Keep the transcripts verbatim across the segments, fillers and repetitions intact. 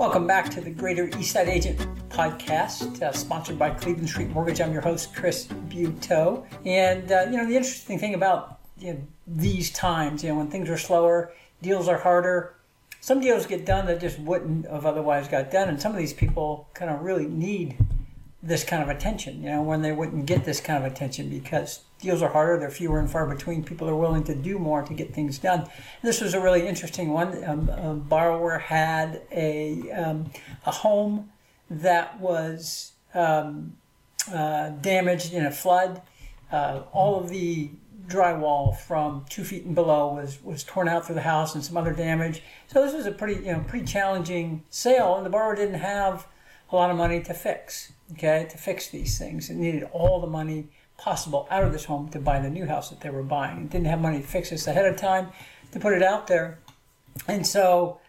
Welcome back to the Greater Eastside Agent podcast, uh, sponsored by Cleveland Street Mortgage. I'm your host, Chris Buteau. And, uh, you know, the interesting thing about you know, these times, you know, when things are slower, deals are harder. Some deals get done that just wouldn't have otherwise got done. And some of these people kind of really need this kind of attention, you know, when they wouldn't get this kind of attention because deals are harder, they're fewer and far between. People are willing to do more to get things done. And this was a really interesting one. Um, a borrower had a um, a home that was um, uh, damaged in a flood. Uh, all of the drywall from two feet and below was was torn out through the house, and some other damage. So this was a pretty you know pretty challenging sale, and the borrower didn't have a lot of money to fix. Okay, to fix these things. It needed all the money possible out of this home to buy the new house that they were buying. It didn't have money to fix this ahead of time to put it out there. And so,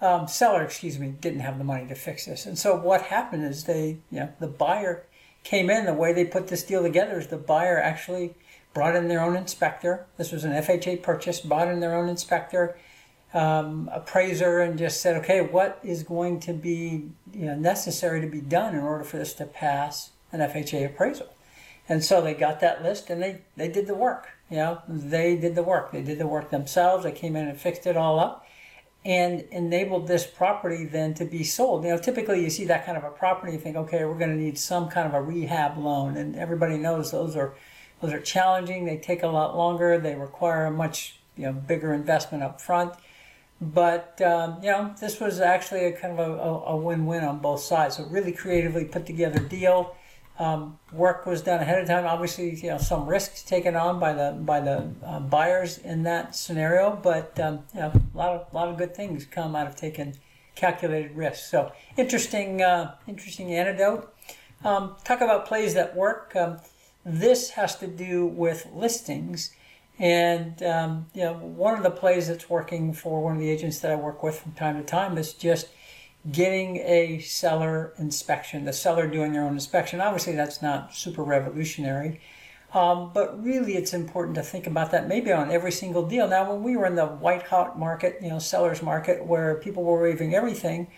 um, seller, excuse me, didn't have the money to fix this. And so what happened is they, you know, the buyer came in. The way they put this deal together is the buyer actually brought in their own inspector. This was an F H A purchase, brought in their own inspector, um, appraiser, and just said, okay, what is going to be you know, necessary to be done in order for this to pass an F H A appraisal? And so they got that list, and they, they did the work. You know, they did the work. They did the work themselves. They came in and fixed it all up and enabled this property then to be sold. You know, typically you see that kind of a property, you think, okay, we're going to need some kind of a rehab loan. And everybody knows those are those are challenging. They take a lot longer. They require a much you know bigger investment up front. But, um, you know, this was actually a kind of a, a win-win on both sides. So really creatively put together deal. Um, work was done ahead of time. Obviously, you know, some risks taken on by the by the uh, buyers in that scenario, but um, you know, a lot of lot of good things come out of taking calculated risks. So interesting, uh, interesting anecdote. Um, talk about plays that work. Um, this has to do with listings, and um, you know, one of the plays that's working for one of the agents that I work with from time to time is just getting a seller inspection, the seller doing their own inspection. Obviously, that's not super revolutionary, um, but really it's important to think about that maybe on every single deal. Now, when we were in the white-hot market, you know, seller's market, where people were waiving everything,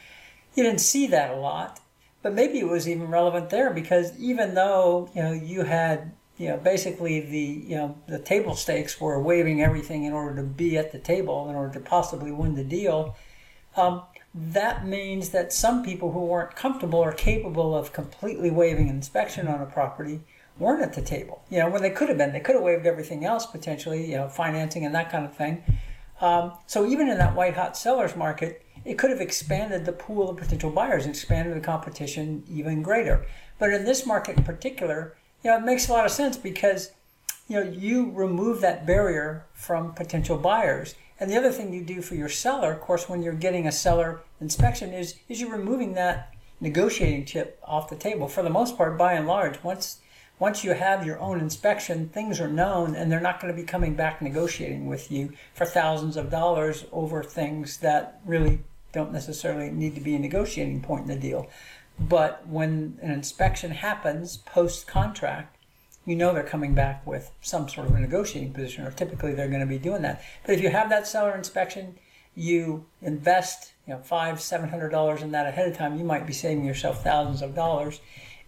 you didn't see that a lot, but maybe it was even relevant there because even though, you know, you had, you know, basically the, you know, the table stakes were waiving everything in order to be at the table, in order to possibly win the deal, um, that means that some people who weren't comfortable or capable of completely waiving inspection on a property weren't at the table. You know, when they could have been, they could have waived everything else potentially, you know, financing and that kind of thing. Um, so even in that white hot seller's market, it could have expanded the pool of potential buyers and expanded the competition even greater. But in this market in particular, you know, it makes a lot of sense because, you know, you remove that barrier from potential buyers. And the other thing you do for your seller, of course, when you're getting a seller inspection is, is you're removing that negotiating chip off the table. For the most part, by and large, once once you have your own inspection, things are known and they're not going to be coming back negotiating with you for thousands of dollars over things that really don't necessarily need to be a negotiating point in the deal. But when an inspection happens post-contract, you know they're coming back with some sort of a negotiating position, or typically they're going to be doing that. But if you have that seller inspection, you invest, you know, five, seven hundred dollars in that ahead of time. You might be saving yourself thousands of dollars,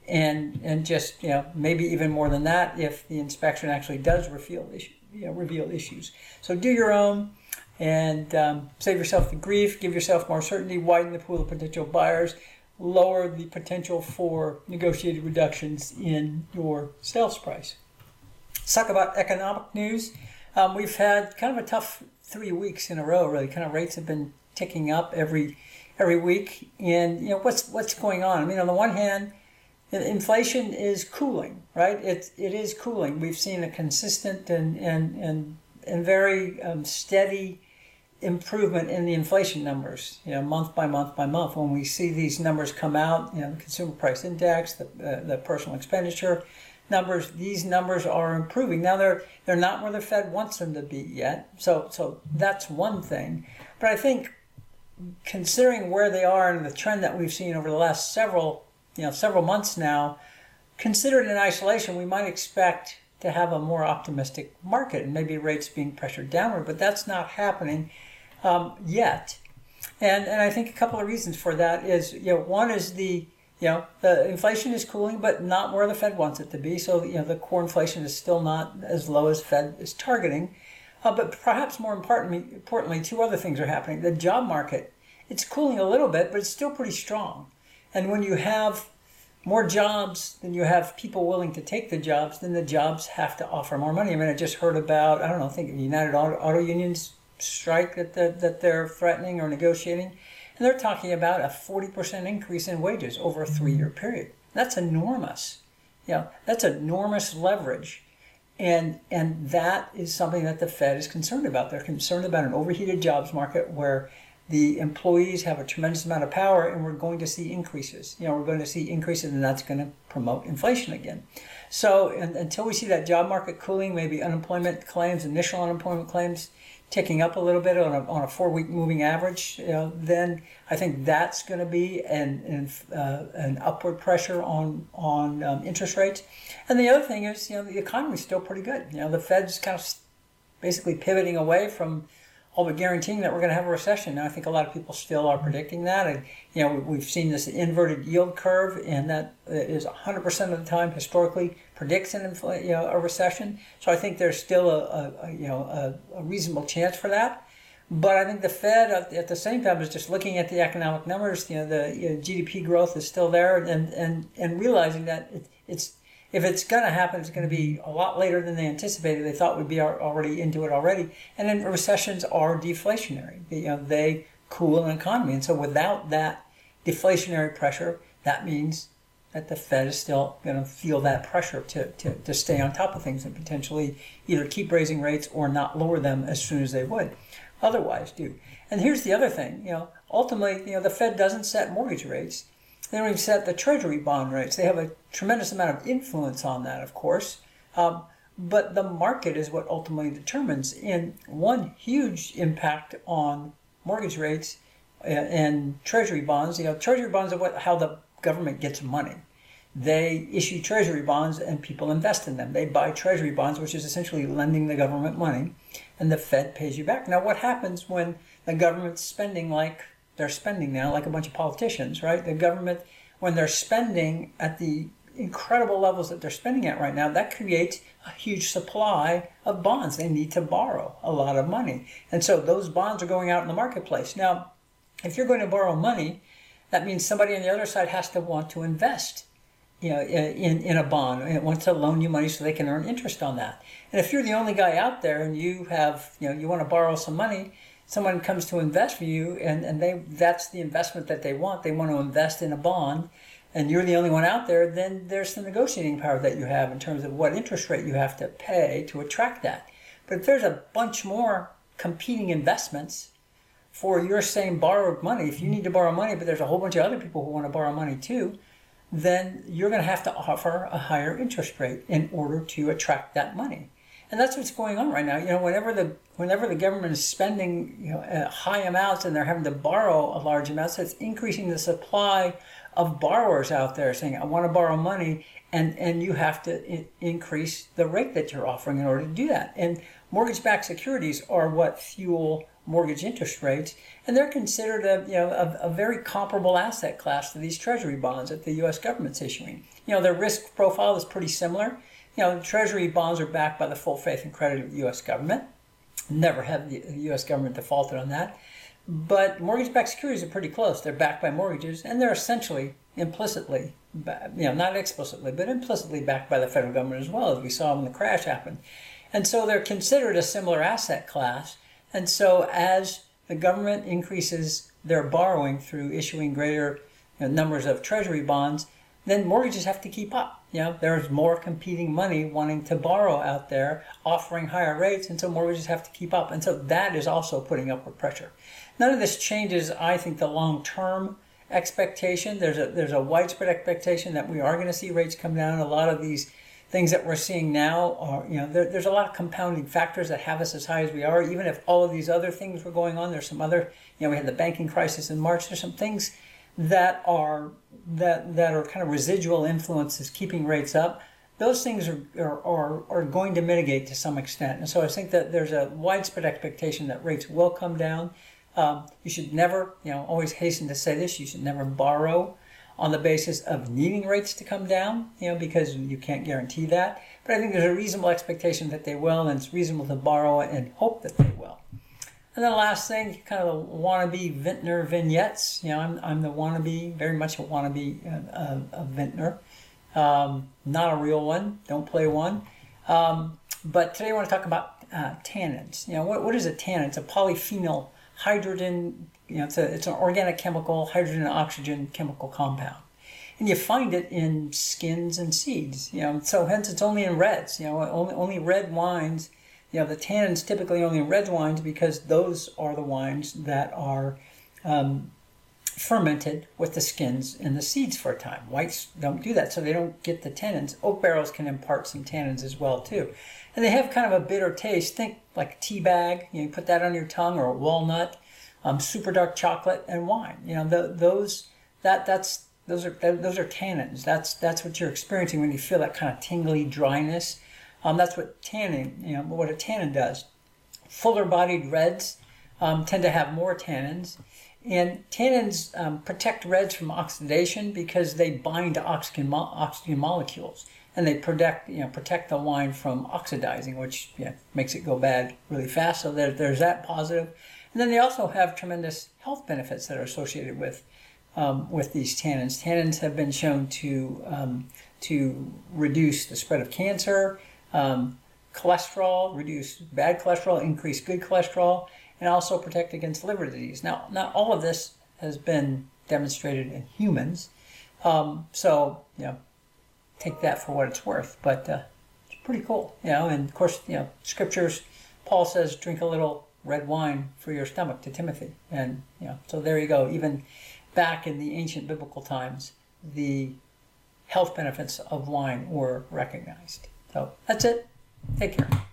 and and just you know maybe even more than that if the inspection actually does reveal issue, you know, reveal issues. So do your own, and um, save yourself the grief, give yourself more certainty, widen the pool of potential buyers, lower the potential for negotiated reductions in your sales price. Let's talk about economic news. Um, we've had kind of a tough three weeks in a row, really. Kind of rates have been ticking up every every week. And you know what's what's going on? I mean, on the one hand, inflation is cooling, right? It it is cooling. We've seen a consistent and and and and very um, steady improvement in the inflation numbers, you know, month by month by month. When we see these numbers come out, you know, the consumer price index, the uh, the personal expenditure numbers, these numbers are improving. Now they're they're not where the Fed wants them to be yet. So so that's one thing. But I think considering where they are and the trend that we've seen over the last several you know several months now, considered in isolation, we might expect to have a more optimistic market and maybe rates being pressured downward. But that's not happening. Um, yet. And and I think a couple of reasons for that is, you know, one is the, you know, the inflation is cooling, but not where the Fed wants it to be. So, you know, the core inflation is still not as low as Fed is targeting. Uh, but perhaps more importantly, importantly, two other things are happening. The job market, it's cooling a little bit, but it's still pretty strong. And when you have more jobs than you have people willing to take the jobs, then the jobs have to offer more money. I mean, I just heard about, I don't know, I think United Auto, Auto Union's strike that they're, that they're threatening or negotiating. And they're talking about a forty percent increase in wages over a three-year period. That's enormous. You know, that's enormous leverage. And and that is something that the Fed is concerned about. They're concerned about an overheated jobs market where the employees have a tremendous amount of power, and we're going to see increases. You know, we're going to see increases, and that's going to promote inflation again. So and, until we see that job market cooling, maybe unemployment claims, initial unemployment claims ticking up a little bit on a, on a four-week moving average, you know, then I think that's going to be an an, uh, an upward pressure on on um, interest rates. And the other thing is, you know, the economy is still pretty good. You know, the Fed's kind of basically pivoting away from all but guaranteeing that we're going to have a recession. Now, I think a lot of people still are predicting that. And, you know, we've seen this inverted yield curve, and that is one hundred percent of the time historically predicts an infl- you know, a recession. So I think there's still a, a, a you know, a, a reasonable chance for that. But I think the Fed at the same time is just looking at the economic numbers. You know, the you know, G D P growth is still there, and, and, and realizing that it, it's, if it's going to happen, it's going to be a lot later than they anticipated. They thought we'd be already into it already. And then recessions are deflationary. You know, they cool an economy. And so without that deflationary pressure, that means that the Fed is still going to feel that pressure to, to, to stay on top of things and potentially either keep raising rates or not lower them as soon as they would otherwise do. And here's the other thing. You know, ultimately, you know, the Fed doesn't set mortgage rates. They don't even set the Treasury bond rates. They have a tremendous amount of influence on that, of course. Um, but the market is what ultimately determines. And one huge impact on mortgage rates and, and Treasury bonds, you know, Treasury bonds are what, how the government gets money. They issue Treasury bonds and people invest in them. They buy Treasury bonds, which is essentially lending the government money, and the Fed pays you back. Now, what happens when the government's spending like they're spending now, like a bunch of politicians, right? The government, when they're spending at the incredible levels that they're spending at right now, that creates a huge supply of bonds. They need to borrow a lot of money. And so those bonds are going out in the marketplace. Now, if you're going to borrow money, that means somebody on the other side has to want to invest, you know, in, in a bond, and it wants to loan you money so they can earn interest on that. And if you're the only guy out there and you have, you know, you want to borrow some money, someone comes to invest for you, and, and they that's the investment that they want. They want to invest in a bond, and you're the only one out there, then there's some negotiating power that you have in terms of what interest rate you have to pay to attract that. But if there's a bunch more competing investments for your same borrowed money, if you need to borrow money, but there's a whole bunch of other people who want to borrow money too, then you're going to have to offer a higher interest rate in order to attract that money. And that's what's going on right now. You know, whenever the whenever the government is spending, you know, high amounts and they're having to borrow a large amount, so it's increasing the supply of borrowers out there saying, I want to borrow money, and, and you have to in- increase the rate that you're offering in order to do that. And mortgage-backed securities are what fuel mortgage interest rates, and they're considered a you know a, a very comparable asset class to these Treasury bonds that the U S government's issuing. You know, their risk profile is pretty similar. You know, Treasury bonds are backed by the full faith and credit of the U S government. Never have the U S government defaulted on that. But mortgage-backed securities are pretty close. They're backed by mortgages, and they're essentially implicitly, you know, not explicitly, but implicitly backed by the federal government as well, as we saw when the crash happened. And so they're considered a similar asset class. And so as the government increases their borrowing through issuing greater, you know, numbers of Treasury bonds, then mortgages have to keep up. You know, there's more competing money wanting to borrow out there, offering higher rates, and so mortgages have to keep up. And so that is also putting upward pressure. None of this changes, I think, the long-term expectation. There's a there's a widespread expectation that we are going to see rates come down. A lot of these things that we're seeing now are, you know, there, there's a lot of compounding factors that have us as high as we are. Even if all of these other things were going on, there's some other, you know, we had the banking crisis in March. There's some things that are that that are kind of residual influences keeping rates up. Those things are, are are are going to mitigate to some extent. And so I think that there's a widespread expectation that rates will come down. Um, you should never, you know, always hasten to say this, you should never borrow on the basis of needing rates to come down, you know, because you can't guarantee that. But I think there's a reasonable expectation that they will, and it's reasonable to borrow and hope that they will. And the last thing, kind of the wannabe vintner vignettes. You know, I'm I'm the wannabe, very much a wannabe uh, a vintner. Um, not a real one, don't play one. Um, but today I want to talk about uh, tannins. You know, what what is a tannin? It's a polyphenol, hydrogen, you know, it's, a, it's an organic chemical, hydrogen and oxygen chemical compound. And you find it in skins and seeds, you know, so hence it's only in reds, you know, only, only red wines, you know, the tannins typically only in red wines because those are the wines that are um, fermented with the skins and the seeds for a time. Whites don't do that, so they don't get the tannins. Oak barrels can impart some tannins as well, too. And they have kind of a bitter taste. Think like a tea bag, you know, you put that on your tongue, or a walnut, um, super dark chocolate, and wine. You know, the, those that that's those are those are tannins. That's that's what you're experiencing when you feel that kind of tingly dryness. Um, that's what tannin, you know, what a tannin does. Fuller-bodied reds um, tend to have more tannins, and tannins um, protect reds from oxidation because they bind to oxygen, mo- oxygen molecules, and they protect, you know, protect the wine from oxidizing, which yeah, makes it go bad really fast. So there, there's that positive, and then they also have tremendous health benefits that are associated with um, with these tannins. Tannins have been shown to um, to reduce the spread of cancer. Um, cholesterol, reduce bad cholesterol, increase good cholesterol, and also protect against liver disease. Now, not all of this has been demonstrated in humans, um, so you know, take that for what it's worth. But uh, it's pretty cool, you know. And of course, you know, scriptures. Paul says, "Drink a little red wine for your stomach," to Timothy, and you know, so there you go. Even back in the ancient biblical times, the health benefits of wine were recognized. So that's it. Take care.